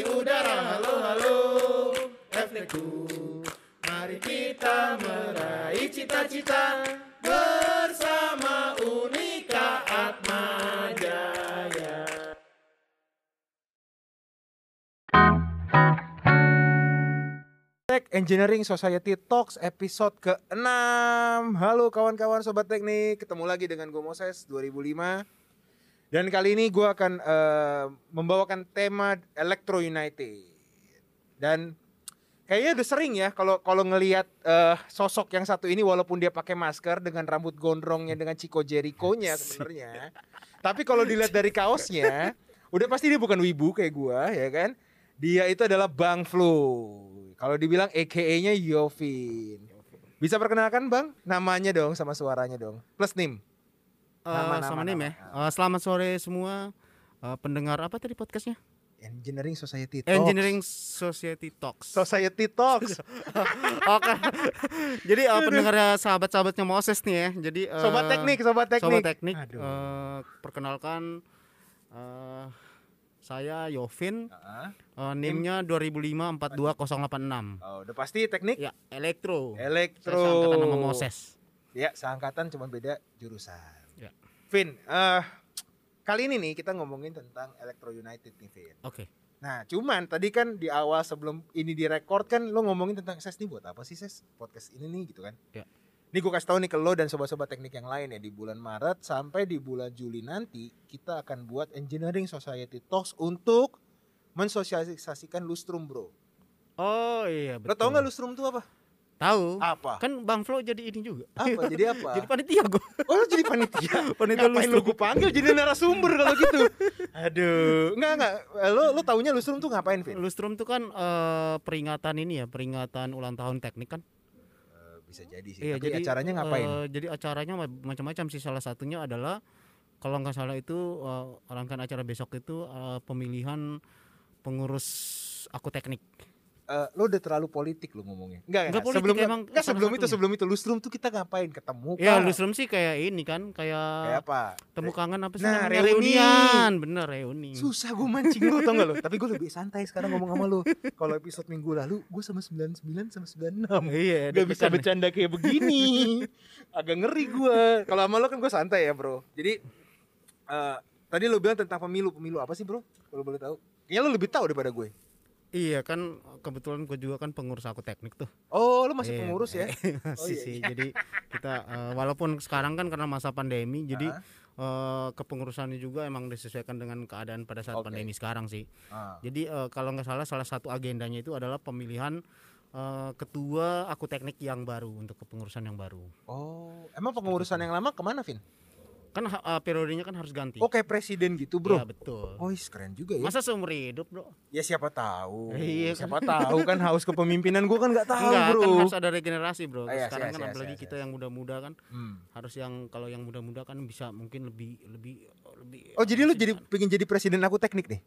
di udara. Halo halo efekku, mari kita meraih cita-cita bersama Unika Atma Jaya. Engineering Society Talks episode ke-6. Halo kawan-kawan sobat teknik, ketemu lagi dengan gue Moses 2005. Dan kali ini gue akan membawakan tema Electro United. Dan kayaknya udah sering ya kalau ngelihat sosok yang satu ini, walaupun dia pakai masker dengan rambut gondrongnya, dengan Chico Jericho-nya sebenarnya. Tapi kalau dilihat dari kaosnya, udah pasti dia bukan wibu kayak gue, ya kan? Dia itu adalah Bangflo. Kalau dibilang AKA-nya Yovin. Bisa perkenalkan Bang, namanya dong sama suaranya dong. Plus NIM. Nama. Selamat sore semua pendengar apa tadi podcastnya? Engineering Society Talks. Oke. Jadi pendengar sahabat-sahabatnya Moses nih ya. Jadi sobat teknik. Perkenalkan saya Yovin. NIM-nya 2054286. Oh, udah pasti teknik? Ya, elektro. Saya seangkatan sama Moses. Ya, seangkatan cuma beda jurusan. Vin, kali ini nih kita ngomongin tentang Electro United nih, Vin. Oke. Nah, cuman tadi kan di awal sebelum ini direkord kan lo ngomongin tentang Ses nih, buat apa sih Ses podcast ini nih gitu kan. Iya. Nih gue kasih tau nih ke lo dan sobat-sobat teknik yang lain ya, di bulan Maret sampai di bulan Juli nanti kita akan buat Engineering Society Talks untuk mensosialisasikan Lustrum, bro. Oh iya, betul. Lo tau gak Lustrum tuh apa? Tahu. Apa? Kan Bangflo jadi ini juga. Apa? Jadi apa? Jadi panitia gue. Oh lu jadi panitia? Panitia Lustrum. Ngapain lu gue panggil jadi narasumber kalau gitu? Aduh. Enggak. Lu taunya Lustrum tuh ngapain, Vin? Lustrum tuh kan peringatan ini ya, peringatan ulang tahun teknik kan? Bisa jadi sih. Iya, tapi jadi acaranya ngapain? Jadi acaranya macam-macam sih. Salah satunya adalah kalau nggak salah itu rangkaian acara besok itu pemilihan pengurus aku teknik. Lo udah terlalu politik lo ngomongnya. Enggak politik, sebelum itu Lustrum tuh kita ngapain? Ketemu kan? Ya Lustrum sih kayak ini kan, kayak apa? Temu kangen apa sih? Nah, reunian. Bener, reuni. Susah gue mancing lo tau gak lo. Tapi gue lebih santai sekarang ngomong sama lo. Kalau episode minggu lalu gue sama 99 sama 96. Iya, gak bisa bercanda kayak begini. Agak ngeri gue. Kalau sama lo kan gue santai ya, bro. Jadi tadi lo bilang tentang pemilu apa sih, bro? Kalau boleh tahu. Kayaknya lo lebih tahu daripada gue. Iya kan, kebetulan gue juga kan pengurus aku teknik tuh. Oh lu masih pengurus ya? Masih sih. Jadi kita walaupun sekarang kan karena masa pandemi, jadi kepengurusannya juga emang disesuaikan dengan keadaan pada saat pandemi sekarang sih. Jadi kalau nggak salah satu agendanya itu adalah pemilihan ketua aku teknik yang baru, untuk kepengurusan yang baru. Oh emang pengurusan yang lama kemana, Vin? Kan periodenya kan harus ganti. Oke, presiden gitu, bro. Iya, betul. Oh, keren juga ya. Masa seumur hidup, bro? Ya siapa tahu. Iya, siapa tahu kan haus kepemimpinan gue kan enggak tahu, bro. Kan harus ada regenerasi, bro. Sekarang kan apalagi kita yang muda-muda kan harus yang muda-muda kan bisa mungkin lebih. Oh, jadi lu pengen jadi presiden aku teknik nih?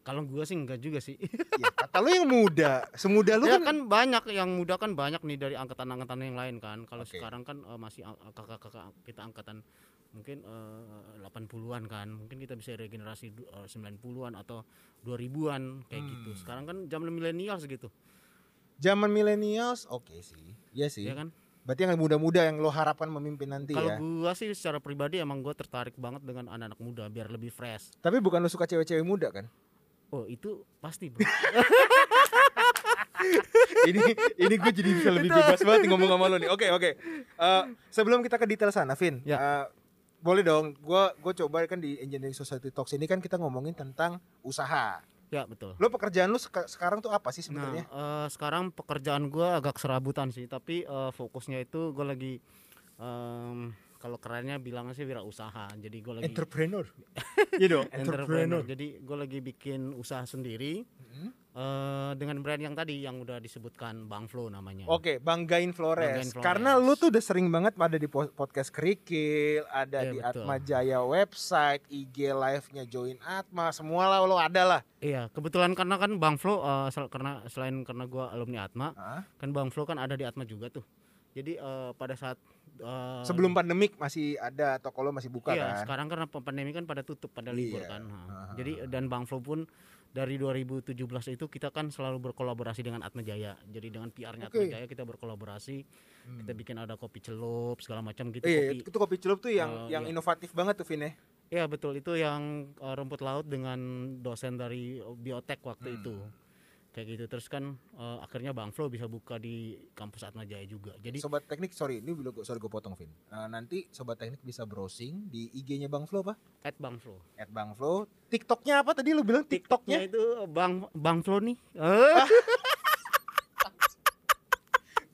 Kalau gue sih enggak juga sih. Ya, kata lu yang muda, semuda lu ya, kan banyak yang muda kan banyak nih dari angkatan-angkatan yang lain kan. Kalau sekarang kan masih kakak-kakak kita angkatan mungkin 80-an kan, mungkin kita bisa regenerasi 90-an atau 2000-an kayak gitu. Sekarang kan zaman milenial segitu. Zaman milenial, oke sih. Iya sih. Iya kan? Berarti yang muda-muda yang lo harapkan memimpin nanti. Kalo ya. Kalau gua sih secara pribadi emang gua tertarik banget dengan anak-anak muda biar lebih fresh. Tapi bukan lo suka cewek-cewek muda kan? Oh, itu pasti, bro. ini gue jadi bisa lebih bebas banget ngomong sama lo nih. Oke. Sebelum kita ke detail sana, Vin. Ya. Boleh dong, gue coba kan di Engineering Society Talks ini kan kita ngomongin tentang usaha. Ya betul. Lo pekerjaan lo sekarang tuh apa sih sebenarnya? Nah, sekarang pekerjaan gue agak serabutan sih, tapi fokusnya itu gue lagi kalau kerennya bilangnya sih wirausaha. Jadi gue lagi entrepreneur. You know, entrepreneur. Jadi gue lagi bikin usaha sendiri dengan brand yang tadi yang udah disebutkan, Bangflo namanya. Oke, Banggain Flores. Karena lu tuh udah sering banget ada di podcast Kerikil, ada di Atma Jaya website, IG live-nya Join Atma, semua lah lo ada lah. Iya, kebetulan karena kan Bangflo karena gue alumni Atma, kan Bangflo kan ada di Atma juga tuh. Jadi pada saat sebelum pandemik masih ada toko lo masih buka kan? Iya, sekarang karena pandemi kan pada tutup, pada libur kan. Jadi dan Bangflo pun dari 2017 itu kita kan selalu berkolaborasi dengan Atma Jaya. Jadi dengan PR-nya Atma Jaya kita berkolaborasi. Kita bikin ada kopi celup segala macam gitu. Itu kopi celup tuh yang inovatif banget tuh, Vin. Iya betul, itu yang rumput laut dengan dosen dari biotek waktu itu. Kayak gitu, terus kan akhirnya Bangflo bisa buka di kampus Atma Jaya juga. Jadi Sobat Teknik, sorry gue potong, Vin. Nanti Sobat Teknik bisa browsing di IG-nya Bangflo apa? @Bangflo. TikTok-nya apa tadi lu bilang? TikTok-nya itu Bangflo nih.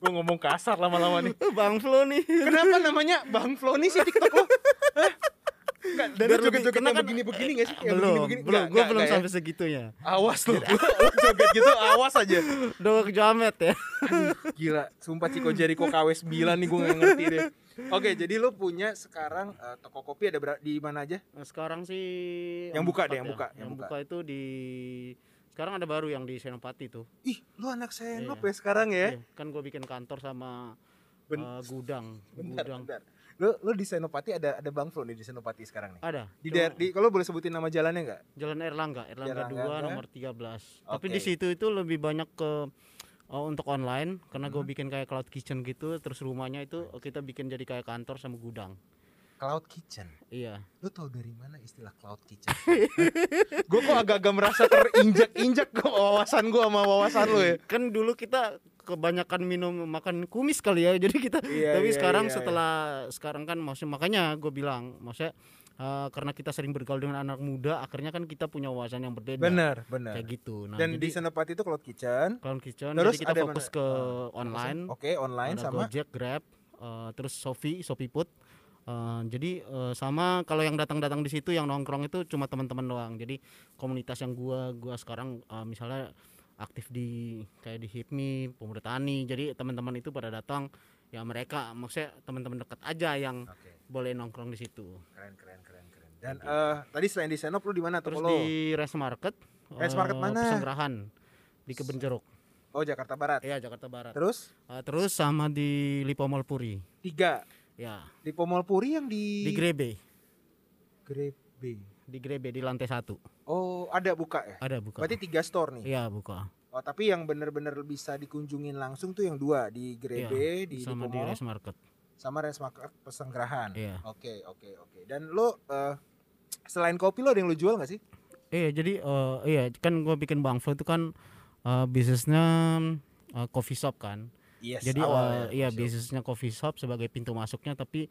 Gue ngomong kasar lama-lama nih. Bangflo nih. Kenapa namanya Bangflo nih si TikTok lo? Dan joget-joget yang begini-begini gak sih? Belum sampai segitunya. Awas lu, joget gitu awas aja. Udah kejamet ya. Gila, sumpah Ciko Jeriko KW9 nih gue gak ngerti deh. Oke, jadi lu punya sekarang toko kopi ada di mana aja? Sekarang sih yang buka deh, yang buka itu di sekarang ada baru yang di Senopati tuh. Ih, lu anak Senop ya sekarang ya? Kan gue bikin kantor sama gudang. Lo di Senopati ada Bangflo nih di Senopati sekarang nih. Ada. Di kalau boleh sebutin nama jalannya enggak? Jalan Erlangga 2 nomor 13. Tapi di situ itu lebih banyak ke untuk online karena gue bikin kayak Cloud Kitchen gitu, terus rumahnya itu kita bikin jadi kayak kantor sama gudang. Cloud Kitchen. Iya. Lo tau dari mana istilah Cloud Kitchen? Gue kok agak-agak merasa terinjak-injak kok wawasan gue sama wawasan lo ya. Kan dulu kita kebanyakan makan kumis kali ya, jadi kita sekarang kan maksudnya, makanya gue bilang maksudnya karena kita sering bergaul dengan anak muda, akhirnya kan kita punya wawasan yang berbeda. Benar. Kayak gitu. Nah, dan jadi, di Senopati itu Cloud Kitchen. Terus jadi kita fokus ke online. Online sama Gojek, Grab, terus Sofi Put. Sama kalau yang datang-datang di situ yang nongkrong itu cuma teman-teman doang. Jadi komunitas yang gua sekarang misalnya aktif di kayak di HIPMI, Pemuda Tani. Jadi teman-teman itu pada datang, ya mereka maksudnya teman-teman dekat aja yang boleh nongkrong di situ. Keren. Dan tadi selain di Senop lu di mana tuh? Terus di Rest Market. Rest Market mana? Pesanggrahan di Kebun Jeruk. Oh, Jakarta Barat. Iya, Jakarta Barat. Terus sama di Lippo Mall Puri. 3. Ya. Lippo Mall Puri yang di Grebe. Di Grebe di lantai 1. Oh, ada buka ya? Ada buka. Berarti 3 store nih? Iya, buka. Oh, tapi yang benar-benar bisa dikunjungin langsung tuh yang 2 di Grebe, di Lippo Mall. Sama di Rest Market. Sama Rest Market Pesanggrahan. Iya. Oke. Dan lo selain kopi lo ada yang lo jual nggak sih? Iya, jadi kan gue bikin Bangflo itu kan bisnisnya coffee shop kan. Yes, jadi bisnisnya coffee shop sebagai pintu masuknya, tapi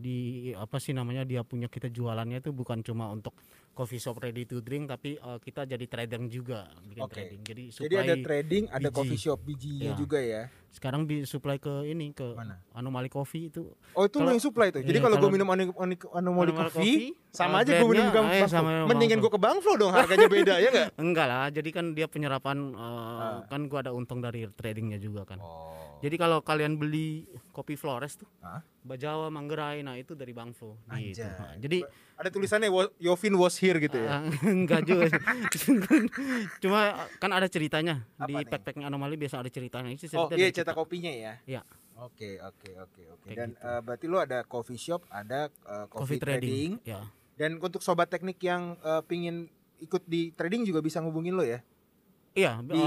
dia punya kita jualannya itu bukan cuma untuk coffee shop ready to drink, tapi kita jadi trading juga, bikin trading. Jadi ada trading, ada coffee shop bijinya juga ya. Sekarang supply ke ini ke mana? Anomali Coffee itu. Oh, itu yang supply tuh. Jadi kalau gue minum Anomali Coffee sama aja gue minum Bangflo. Mendingan gue ke Bangflo dong, harganya beda ya enggak? Enggak lah, jadi kan dia penyerapan kan gue ada untung dari tradingnya juga kan. Oh. Jadi kalau kalian beli kopi Flores tuh Bajawa, Manggarai, nah itu dari Bangflo. Gitu. Jadi ada tulisannya Yovin was here gitu ya. Enggak juga. Cuma kan ada ceritanya. Apa di pack-packnya Anomali biasa ada ceritanya. Cetak kopinya ya. Iya. Oke. Dan berarti lu ada coffee shop, ada coffee trading. Ya. Dan untuk Sobat Teknik yang pingin ikut di trading juga bisa ngubungin lo ya. Iya, di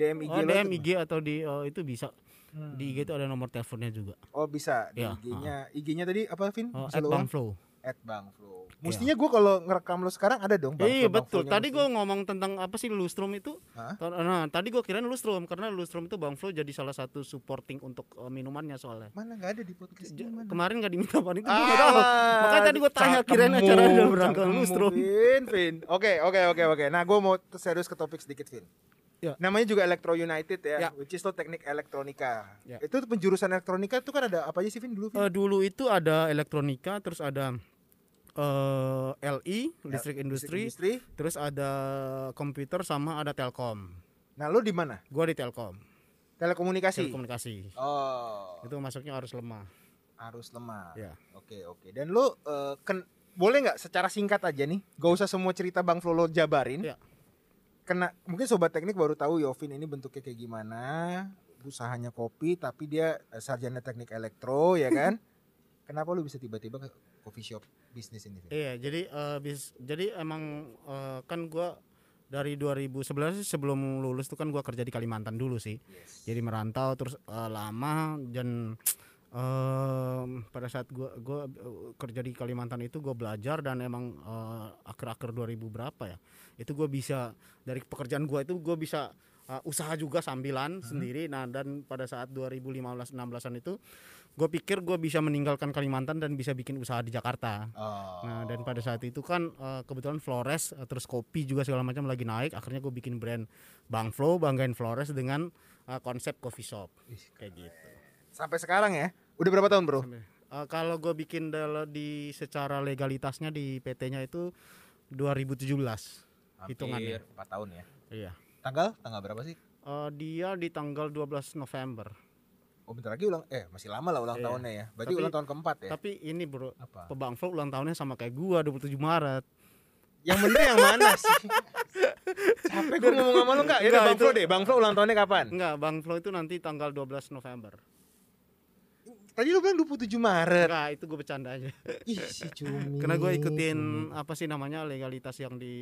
DM IG atau di itu bisa. Di IG itu ada nomor teleponnya juga. Oh, bisa. Di IG-nya tadi apa, Vin? @Bangflo. Mestinya gue kalau ngerekam lo sekarang ada dong. Iya, betul. Tadi gue ngomong tentang apa sih Lustrum itu? Nah, tadi gue kirain Lustrum karena Lustrum itu Bangflo jadi salah satu supporting untuk minumannya soalnya. Mana enggak ada di podcast gimana? Kemarin enggak diminta pan itu. Makanya tadi gue tanya kirain acara udah berangkat Lustrum. Vin. Oke. Nah, gue mau serius ke topik sedikit, Vin. Ya. Namanya juga Electro United ya. Which is lo teknik elektronika. Ya. Itu penjurusan elektronika itu kan ada apa aja sih, Vin, dulu? Dulu itu ada elektronika, terus ada LI, listrik industri, terus ada komputer sama ada telkom. Nah, lo di mana? Gua di telkom. Telekomunikasi. Oh. Itu masuknya arus lemah. Ya. Oke. Dan lo boleh nggak secara singkat aja nih? Gak usah semua cerita Bangflo lo jabarin. Ya. Mungkin Sobat Teknik baru tahu Yovin ini bentuknya kayak gimana, usahanya kopi tapi dia sarjana teknik elektro ya kan. Kenapa lu bisa tiba-tiba ke coffee shop bisnis ini? Iya, jadi emang kan gue dari 2011 sebelum lulus tuh kan gue kerja di Kalimantan dulu sih. Yes. Jadi merantau terus lama dan pada saat gue kerja di Kalimantan itu gue belajar dan emang akhir-akhir 2000 berapa ya itu gue bisa dari pekerjaan gue itu gue bisa usaha juga sambilan sendiri. Nah dan pada saat 2015-16an itu gue pikir gue bisa meninggalkan Kalimantan dan bisa bikin usaha di Jakarta. Oh. Nah dan pada saat itu kan kebetulan Flores terus kopi juga segala macam lagi naik. Akhirnya gue bikin brand Bangflo, banggain Flores dengan konsep coffee shop. Ish, kayak gitu. Sampai sekarang ya? Udah berapa tahun bro? Kalau gue bikin di secara legalitasnya di PT-nya itu 2017 hitungannya. Hampir 4 tahun ya? Iya. Tanggal berapa sih? Dia di tanggal 12 November. Oh bentar lagi ulang, masih lama lah ulang tahunnya ya. Berarti ulang tahun keempat ya? Tapi ini bro, Bangflo ulang tahunnya sama kayak gua 27 Maret. Yang bener yang mana sih? Capek gue ngomong sama lu enggak? Yaudah Bangflo deh, Bangflo ulang tahunnya kapan? Enggak, Bangflo itu nanti tanggal 12 November. Tadi lu bilang 27 Maret. Enggak, itu gue bercanda aja. Ih, si cumi. Karena gue ikutin apa sih namanya legalitas yang di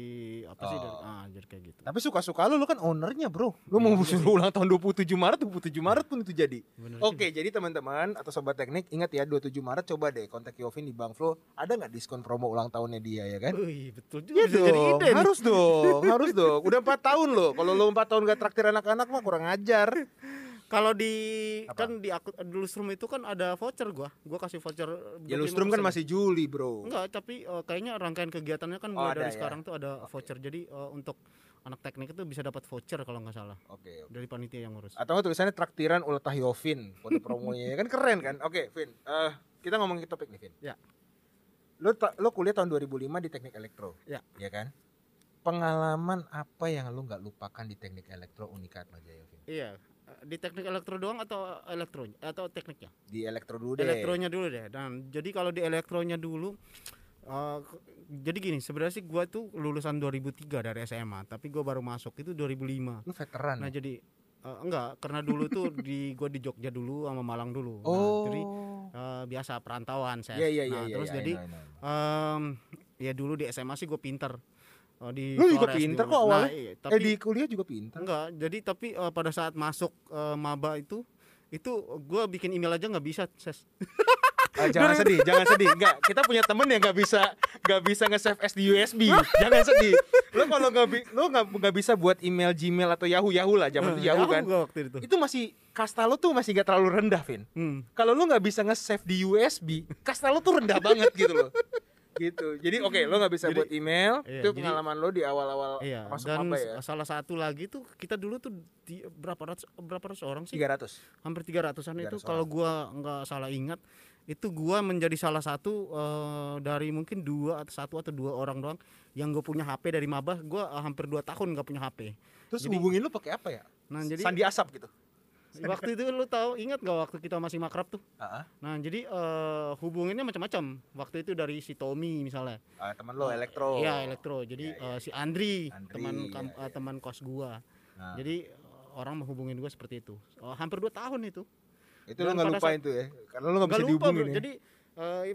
apa sih dari, jadi kayak gitu. Tapi suka-suka lu kan ownernya, bro. Lu mau suruh ulang tahun 27 Maret pun itu jadi. Oke, jadi teman-teman atau sobat teknik ingat ya 27 Maret coba deh kontak Yovin di Bangflo, ada enggak diskon promo ulang tahunnya dia ya kan? Wih, betul juga. Ya jadi ide. Harus dong, harus dong. Udah 4 tahun loh. Kalau lu 4 tahun enggak traktir anak-anak mah kurang ajar. Kalau kan di akun Lustrum itu kan ada voucher gua kasih voucher. Ya Lustrum kan masih Juli, bro. Enggak, tapi kayaknya rangkaian kegiatannya kan mulai dari sekarang tuh ada voucher. Jadi untuk anak teknik itu bisa dapat voucher kalau nggak salah. Oke. Dari panitia yang ngurus. Atau tulisannya traktiran ulah tah Yovin, kode promonya kan keren kan? Oke, Vin. Kita ngomongin topik nih, Vin. Ya. Lo kuliah tahun 2005 di Teknik Elektro. Ya. Iya kan? Pengalaman apa yang lo nggak lupakan di Teknik Elektro Unika Atma Jaya, Vin? Iya. Di teknik elektro doang atau elektro atau tekniknya? Di elektro dulu deh. Elektronya dulu deh. Dan jadi kalau di elektronya dulu jadi gini, sebenarnya sih gua tuh lulusan 2003 dari SMA, tapi gua baru masuk itu 2005. Lu veteran. Nah, jadi enggak, karena dulu tuh gua di Jogja dulu sama Malang dulu. Oh. Nah, jadi biasa perantauan saya. Nah, terus jadi ya dulu di SMA sih gua pinter. Lu juga pinter kok awalnya, tapi di kuliah juga pinter. Enggak, jadi tapi pada saat masuk maba itu gue bikin email aja nggak bisa, ses. Jangan sedih. Enggak, kita punya temen yang nggak bisa nge-save S di USB. Jangan sedih. Lo kalau nggak bisa buat email Gmail atau Yahoo lah, zaman Yahoo kan. Itu masih kasta lo tuh masih nggak terlalu rendah, Vin. Kalau lo nggak bisa nge-save di USB, kasta lo tuh rendah banget gitu loh. Gitu. Jadi oke, lo nggak bisa buat email. Iya, itu pengalaman lo di awal-awal masuk apa ya? Dan salah satu lagi tuh kita dulu tuh berapa ratus orang sih? 300. Hampir 300-an itu kalau gua nggak salah ingat itu gua menjadi salah satu dari mungkin satu atau dua orang doang yang gue punya HP dari maba. Gua hampir 2 tahun nggak punya HP. Terus jadi, hubungin lo pakai apa ya? Nah, jadi sandi asap gitu. Waktu itu lu tahu ingat gak waktu kita masih makrab tuh? Nah jadi hubunginnya macam-macam. Waktu itu dari si Tommy misalnya. Teman lo elektro. Iya elektro. Jadi si Andri teman kos gua. Nah. Jadi orang menghubungin gua seperti itu. Hampir 2 tahun itu. Itu lo nggak lupain tuh ya? Karena lo nggak bisa dihubungin. Lupa, ya? Jadi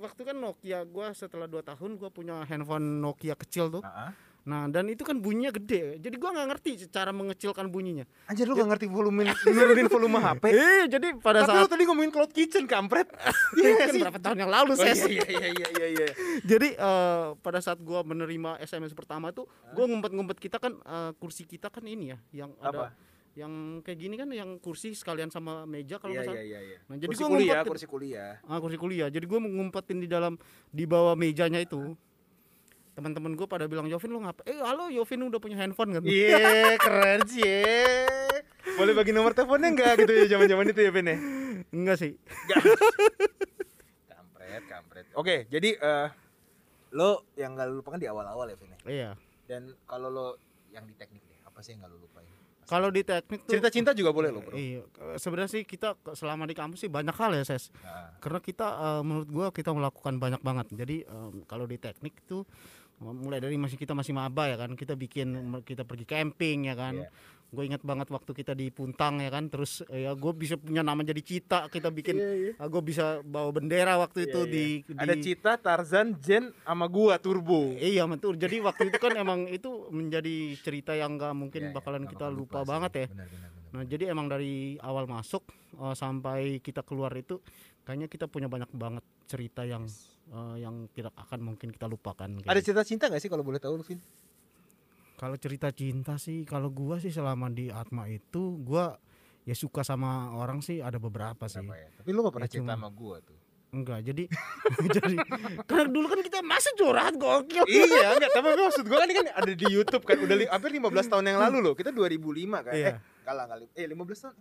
waktu kan Nokia gua setelah 2 tahun gua punya handphone Nokia kecil tuh. Nah dan itu kan bunyinya gede, jadi gua nggak ngerti cara mengecilkan bunyinya. Anjir lu nggak ngerti nurunin volume HP. Jadi pada saat. Tapi lu tadi ngomongin Cloud Kitchen kampret. Iya sih. Berapa tahun yang lalu saya. Iya. Jadi pada saat gua menerima SMS pertama tuh, gua ngumpet-ngumpet kita kan kursi kita kan ini ya, yang ada. Apa? Yang kayak gini kan yang kursi sekalian sama meja kalau enggak salah. Iya. Nah, jadi kursi kuliah, kursi kuliah. Jadi gua ngumpetin di bawah mejanya itu. Teman-teman gue pada bilang, Yovin lu ngapain? Halo Yovin udah punya handphone kan? Iya, keren sih. Boleh bagi nomor teleponnya enggak gitu ya zaman-zaman itu ya, Vin ya? Enggak sih. Kampret. Oke, jadi lo yang enggak lupakan di awal-awal ya, Vin ya? Iya. Dan kalau lo yang di teknik deh, apa sih yang enggak lo lupain? Kalau di teknik tuh cerita-cinta juga boleh lo, bro. Iya, sebenarnya sih kita selama di kampus sih banyak hal ya, Ses. Nah. Karena kita menurut gua kita melakukan banyak banget. Jadi kalau di teknik tuh mulai dari kita masih maba ya kan, kita bikin kita pergi camping ya kan. Gue ingat banget waktu kita di Puntang ya kan, terus ya gue bisa punya nama jadi Cita, kita bikin, gue bisa bawa bendera waktu itu di ada Cita, Tarzan, Jen, sama gue Turbo. Iya betul. Jadi waktu itu kan emang itu menjadi cerita yang nggak mungkin bakalan kita lupa banget ya. Benar. Nah jadi emang dari awal masuk sampai kita keluar itu kayaknya kita punya banyak banget cerita yang tidak akan mungkin kita lupakan. Kayak. Ada cerita cinta nggak sih kalau boleh tahu, Lufin? Kalau cerita cinta sih, kalau gua sih selama di Atma itu gua ya suka sama orang sih ada beberapa sih. Tapi lu gak pernah ya, cinta sama gua tuh. Enggak, jadi jadi karena dulu kan kita masih curhat gokil. Iya, enggak, tapi maksud gua kan ini kan ada di YouTube kan udah hampir 15 tahun yang lalu loh. Kita 2005 kan. Iya. Kalah kali. 15 tahun.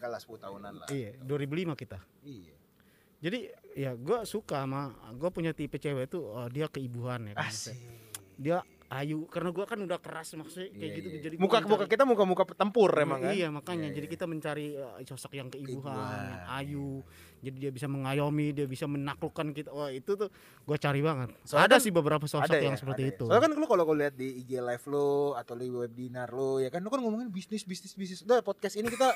Kalah 10 tahunan lah. Iya, 2005 kita. Iya. Jadi ya gua suka sama, gua punya tipe cewek itu dia keibuan ya kan. Asik. Dia ayu, karena gue kan udah keras maksudnya kayak gitu. Jadi muka-muka kita muka-muka tempur emang kan. Iya makanya jadi kita mencari sosok yang keibuhan, yang ayu. Jadi dia bisa mengayomi, dia bisa menaklukkan kita. Wah itu tuh gue cari banget. Soalnya ada kan, sih beberapa sosok yang seperti itu. Soalnya kan lu kalau lihat di IG live lo atau di webinar lo ya kan, lu kan ngomongin bisnis. Udah podcast ini kita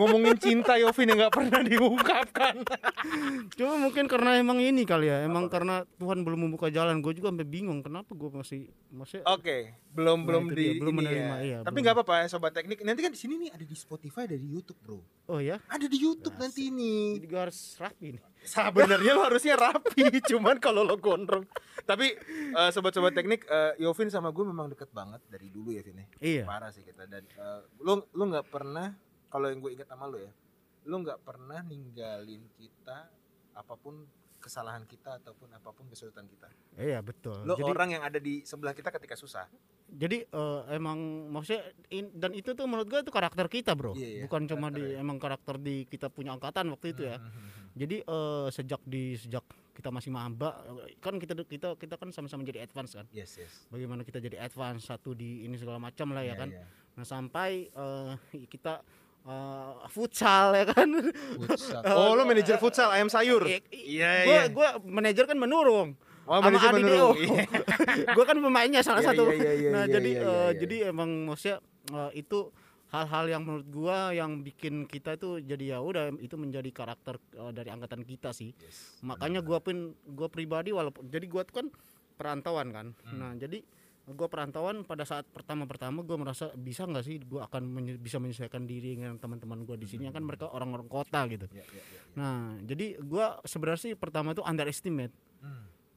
ngomongin cinta Yovin yang nggak pernah diungkapkan. Cuma mungkin karena emang ini kali ya, emang karena Tuhan belum membuka jalan. Gue juga sampai bingung kenapa gue masih belum menerima ya. Tapi nggak apa-apa ya sobat teknik, nanti kan di sini nih ada di Spotify, ada di YouTube bro. Oh ya, ada di YouTube Rasik. Nanti ini jadi gue harus rapi nih sebenarnya. Lo harusnya rapi cuman kalau lo gondrong. Tapi sobat-sobat teknik, Yovin sama gue memang deket banget dari dulu ya Vin. Iya parah sih kita. Dan lo nggak pernah, kalau yang gue ingat sama lo ya, lo nggak pernah ninggalin kita apapun kesalahan kita ataupun apapun kesulitan kita. Iya betul. Lo jadi, orang yang ada di sebelah kita ketika susah. Jadi emang maksudnya dan itu tuh menurut gue itu karakter kita bro. Iya, bukan karakter cuma di emang karakter di kita punya angkatan waktu itu ya. Jadi sejak kita masih maba kan kita kan sama-sama jadi advance kan. Yes. Bagaimana kita jadi advance satu di ini segala macam lah ya kan. Nah sampai kita futsal ya kan. Futsal. Oh lo manajer futsal ayam sayur. Iya. Gue manajer kan menurung. Oh manajer menurung. Gue kan pemainnya salah satu. Nah jadi emang maksudnya itu hal-hal yang menurut gue yang bikin kita itu jadi ya udah itu menjadi karakter dari angkatan kita sih. Yes, makanya gue pun gue pribadi walaupun jadi gue tuh kan perantauan kan. Nah jadi gue perantauan pada saat pertama gue merasa bisa nggak sih gue akan bisa menyesuaikan diri dengan teman-teman gue di sini kan mereka orang-orang kota gitu. Nah jadi gue sebenarnya sih pertama itu underestimate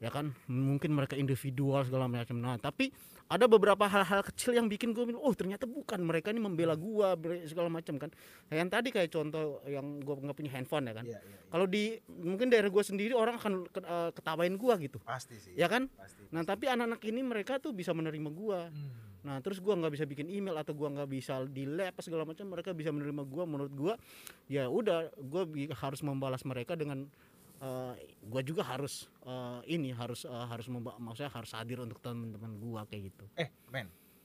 ya kan mungkin mereka individual segala macam. Nah tapi ada beberapa hal-hal kecil yang bikin gue bilang oh ternyata bukan, mereka ini membela gue segala macam kan. Nah, yang tadi kayak contoh yang gue nggak punya handphone ya kan. Kalau di mungkin daerah gue sendiri orang akan ketawain gue gitu. Pasti sih. Ya kan. Pasti. Nah tapi anak-anak ini mereka tuh bisa menerima gue. Nah terus gue nggak bisa bikin email atau gue nggak bisa di lab segala macam, mereka bisa menerima gue. Menurut gue ya udah gue harus membalas mereka dengan gue juga harus maksudnya harus hadir untuk teman-teman gue kayak gitu.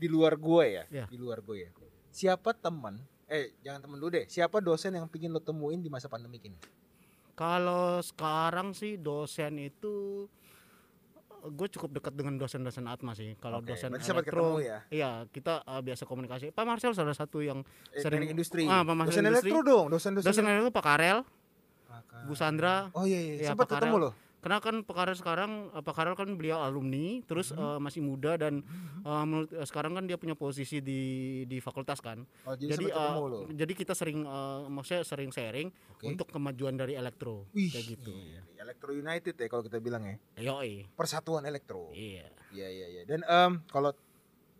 Di luar gue ya. Di luar gue ya. Siapa teman? Jangan teman dulu deh. Siapa dosen yang pingin lo temuin di masa pandemi ini? Kalau sekarang sih dosen itu gue cukup dekat dengan dosen-dosen Atma sih. Kalau dosen elektro, iya kita biasa komunikasi. Pak Marcel salah satu yang sering industri. Pak Marcel dosen elektro dong. Dosen elektro Pak Karel. Bu Sandra. Oh iya. Sempat ketemu loh. Karena kan Pak Karel sekarang, Pak Karel kan beliau alumni, terus masih muda dan menurut sekarang kan dia punya posisi di fakultas kan. Oh, jadi kita sering maksudnya sering sharing untuk kemajuan dari elektro. Kayak gitu. Iya. Electro United ya kalau kita bilang ya. Yoi. Persatuan elektro. Iya. Dan kalau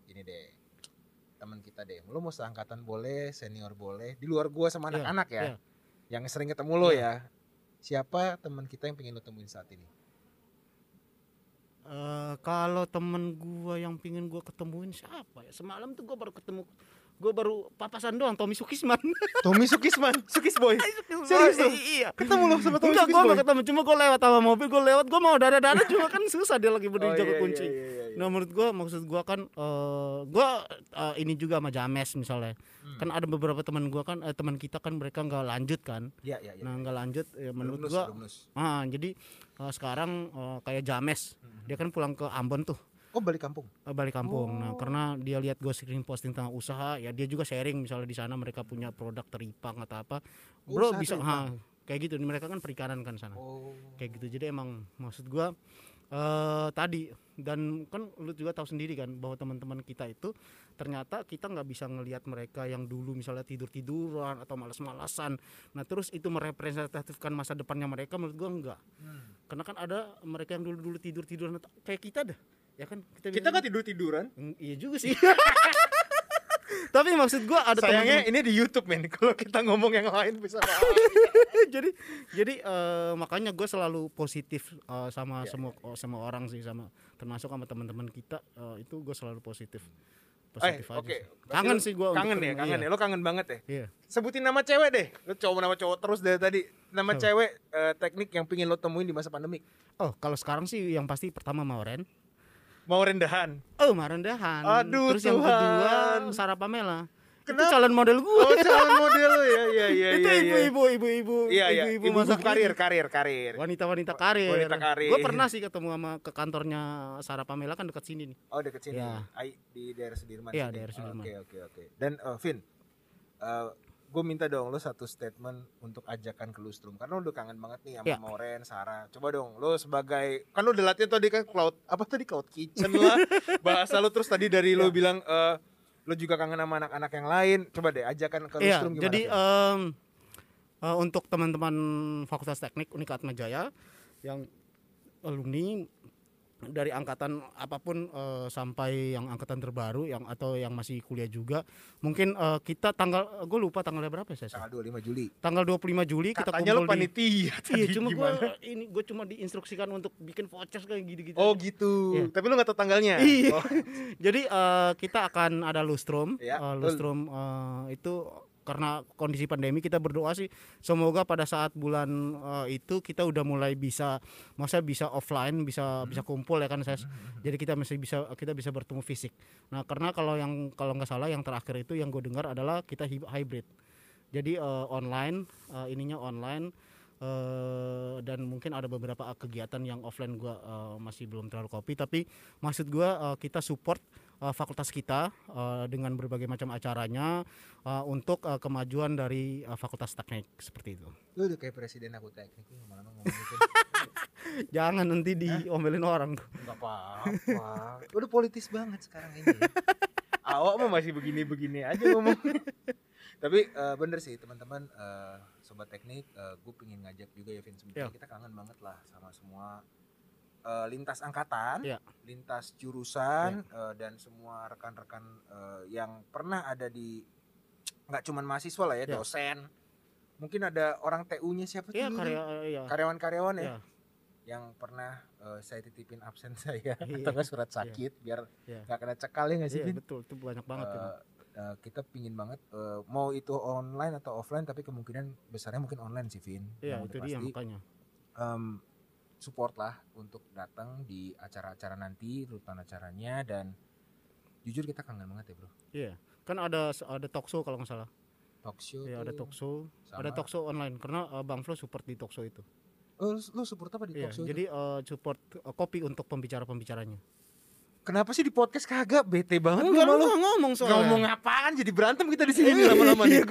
ini deh teman kita deh, lo mau seangkatan boleh, senior boleh, di luar gua sama anak-anak ya. Yang sering ketemu lo ya, siapa teman kita yang pengen lo temuin saat ini? Kalau temen gue yang pengen gue ketemuin siapa ya? Semalam tuh gue baru papasan doang, Tommy Sukisman, Sukis Boy. Serius tuh? Iya. Ketemu lo sama Tommy Sukisman? Enggak, gue gak ketemu, cuma gue lewat sama mobil, gue mau dada-dada cuma kan susah dia lagi berdiri jaga kunci. Nah menurut gue maksud gue kan, gue ini juga sama James misalnya. Kan ada beberapa teman gue kan, teman kita kan mereka nggak lanjut kan? Iya. Nah nggak lanjut, ya menurut gue. Jadi sekarang kayak James, dia kan pulang ke Ambon tuh. Oh, balik kampung. Balik kampung. Oh. Nah, karena dia lihat gue sering posting tentang usaha, ya dia juga sharing misalnya di sana mereka punya produk teripang atau apa. Bro, usaha bisa kayak gitu. Mereka kan perikanan kan sana. Oh. Kayak gitu. Jadi emang maksud gue tadi, dan kan lu juga tahu sendiri kan bahwa teman-teman kita itu ternyata kita nggak bisa ngelihat mereka yang dulu misalnya tidur-tiduran atau malas-malasan, nah terus itu merepresentatifkan masa depannya mereka, menurut gua enggak. Karena kan ada mereka yang dulu-dulu tidur-tiduran kayak kita dah, ya kan, kita nggak tidur-tiduran. Iya juga sih. Tapi maksud gue ada sayangnya temen-temen. Ini di YouTube men, kalau kita ngomong yang lain bisa jadi makanya gue selalu positif sama semua orang sih, sama termasuk sama teman-teman kita, itu gue selalu positif aja. Okay. Kangen sih gue, kangen ya lo kangen banget ya. Iya. Sebutin nama cewek deh, lo coba nama cowok terus dari tadi, nama cewek, teknik yang pingin lo temuin di masa pandemik. Oh, kalau sekarang sih yang pasti pertama Maureen Marondahan. Oh, Marondahan. Aduh, terus Tuhan. Yang kedua Sarah Pamela. Kenapa? Itu calon model gue. Oh, calon model lu ya. Iya. Itu ibu-ibu. Iya. Ibu masa karir. Wanita karir. Gue pernah sih ketemu sama ke kantornya Sarah Pamela kan dekat sini nih. Oh, dekat sini. Ya. Di daerah Sudirman. Iya, daerah Sudirman. Oke. Dan Vin, gue minta dong lo satu statement untuk ajakan ke Lustrum, karena lo udah kangen banget nih sama Maureen, Sarah. Coba dong lo sebagai, kan lo udah latihan tadi kan Cloud Kitchen lah bahasa lo, terus tadi dari lo bilang lo juga kangen sama anak-anak yang lain. Coba deh ajakan ke Lustrum gimana? Jadi untuk teman-teman Fakultas Teknik Unika Atma Jaya yang alumni dari angkatan apapun sampai yang angkatan terbaru yang atau yang masih kuliah juga, mungkin kita tanggal, gue lupa tanggalnya berapa ya, tanggal 25 Juli. Tanggal 25 Juli katanya kita kumpul di panitia. Iya, cuma gue cuma diinstruksikan untuk bikin voucher kayak gitu-gitu. Oh, gitu. Ya. Tapi lu enggak tahu tanggalnya. Oh. Jadi kita akan ada Lustrum. Ya, Lustrum itu karena kondisi pandemi, kita berdoa sih semoga pada saat bulan itu kita udah mulai bisa, maksudnya bisa offline, bisa kumpul ya kan, Ses. Jadi kita masih bisa, kita bisa bertemu fisik. Nah, karena kalau nggak salah yang terakhir itu yang gue dengar adalah kita hybrid. Jadi online. Dan mungkin ada beberapa kegiatan yang offline gue masih belum terlalu copy, tapi maksud gue kita support fakultas kita dengan berbagai macam acaranya untuk kemajuan dari fakultas teknik seperti itu. Lu udah kayak presiden aku teknik, lu lama-lama ngomong gitu. Jangan nanti diomelin orang. Enggak apa-apa. Udah politis banget sekarang ini. Awak mah masih begini-begini aja ngomong. Tapi bener sih teman-teman, sobat teknik, gue pengen ngajak juga ya Vin, sebenarnya kita kangen banget lah sama semua lintas angkatan, lintas jurusan, dan semua rekan-rekan yang pernah ada di, nggak cuman mahasiswa lah ya, dosen, mungkin ada orang TU-nya siapa tuh, karyawan-karyawan ya, yang pernah saya titipin absen saya atau surat sakit biar nggak kena cekal, ya nggak sih Vin? Betul, itu banyak banget. Kita pingin banget, mau itu online atau offline, tapi kemungkinan besarnya mungkin online sih Vin. Iya, itu dia makanya. Support lah untuk datang di acara-acara nanti, rutan acaranya, dan jujur kita kangen banget ya bro. Iya, kan ada talkshow kalau nggak salah. Talkshow. Iya, ada talkshow. Ada talkshow online karena Bangflo support di talkshow itu. Lo support apa di talkshow? Iya, jadi support kopi untuk pembicara-pembicaranya. Kenapa sih di podcast kagak, bete banget? Lu ngomong soalnya. Ngomong apaan? Jadi berantem kita di sini nih lama-lama nih.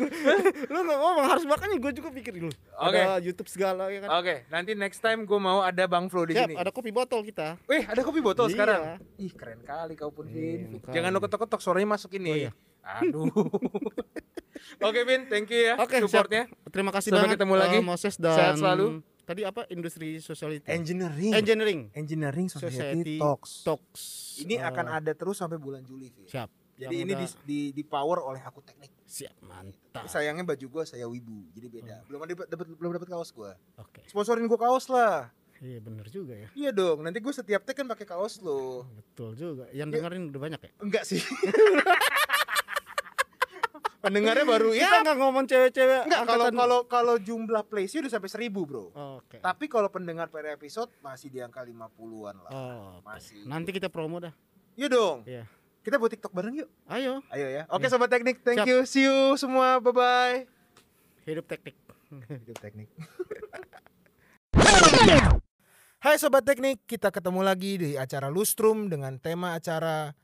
Lu nggak ngomong, harus makanya gue juga pikir lu. Ada YouTube segala ya kan. Oke, nanti next time gue mau ada Bangflo di sini. Ada kopi botol kita. Ada kopi botol sekarang. Ih, keren kali kau pun Vin. Jangan lo ketok-ketok, suaranya masuk ini. Aduh. Oke Vin, thank you ya supportnya. Terima kasih banget. Sampai ketemu lagi. Moses dan sehat selalu. Tadi apa? Industri Sociality. Engineering Society Talks. Ini akan ada terus sampai bulan Juli. Siap. Jadi yang ini di power oleh aku teknik. Siap, mantap. Tapi sayangnya baju gue saya wibu, jadi beda. Belum dapat kaos gue. Oke. Sponsorin gue kaos lah. Iya benar juga ya. Iya dong. Nanti gue setiap tag kan pakai kaos lo. Betul juga. Yang dengerin udah banyak ya? Enggak sih. Pendengarnya baru ya. Kita nggak ngomong cewek-cewek. Kalau jumlah plays udah sampai 1000 bro. Okay. Tapi kalau pendengar per episode masih di angka 50-an lah. Masih. Nanti kita promo dah. Yuk dong. Yeah. Kita buat TikTok bareng yuk. Ayo ya. Oke, sobat teknik, thank you, see you semua, bye bye. Hidup teknik. Hidup teknik. Hai Sobat Teknik, kita ketemu lagi di acara Lustrum dengan tema acara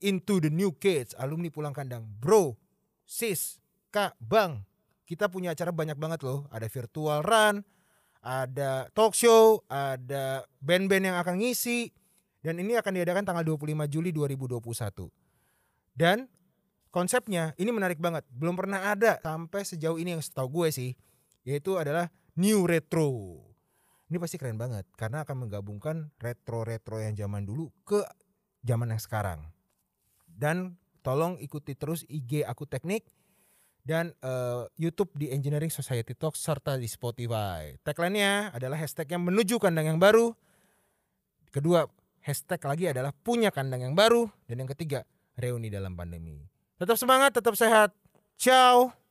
Into the New Kids, alumni pulang kandang. Bro, sis, kak, bang, kita punya acara banyak banget loh. Ada virtual run, ada talk show, ada band-band yang akan ngisi. Dan ini akan diadakan tanggal 25 Juli 2021. Dan konsepnya ini menarik banget. Belum pernah ada sampai sejauh ini yang setahu gue sih. Yaitu adalah New Retro. Ini pasti keren banget karena akan menggabungkan retro-retro yang zaman dulu ke zaman yang sekarang. Dan tolong ikuti terus IG aku Teknik dan YouTube di Engineering Society Talks serta di Spotify. Tagline-nya adalah hashtagnya menuju kandang yang baru. Kedua hashtag lagi adalah punya kandang yang baru. Dan yang ketiga reuni dalam pandemi. Tetap semangat, tetap sehat. Ciao.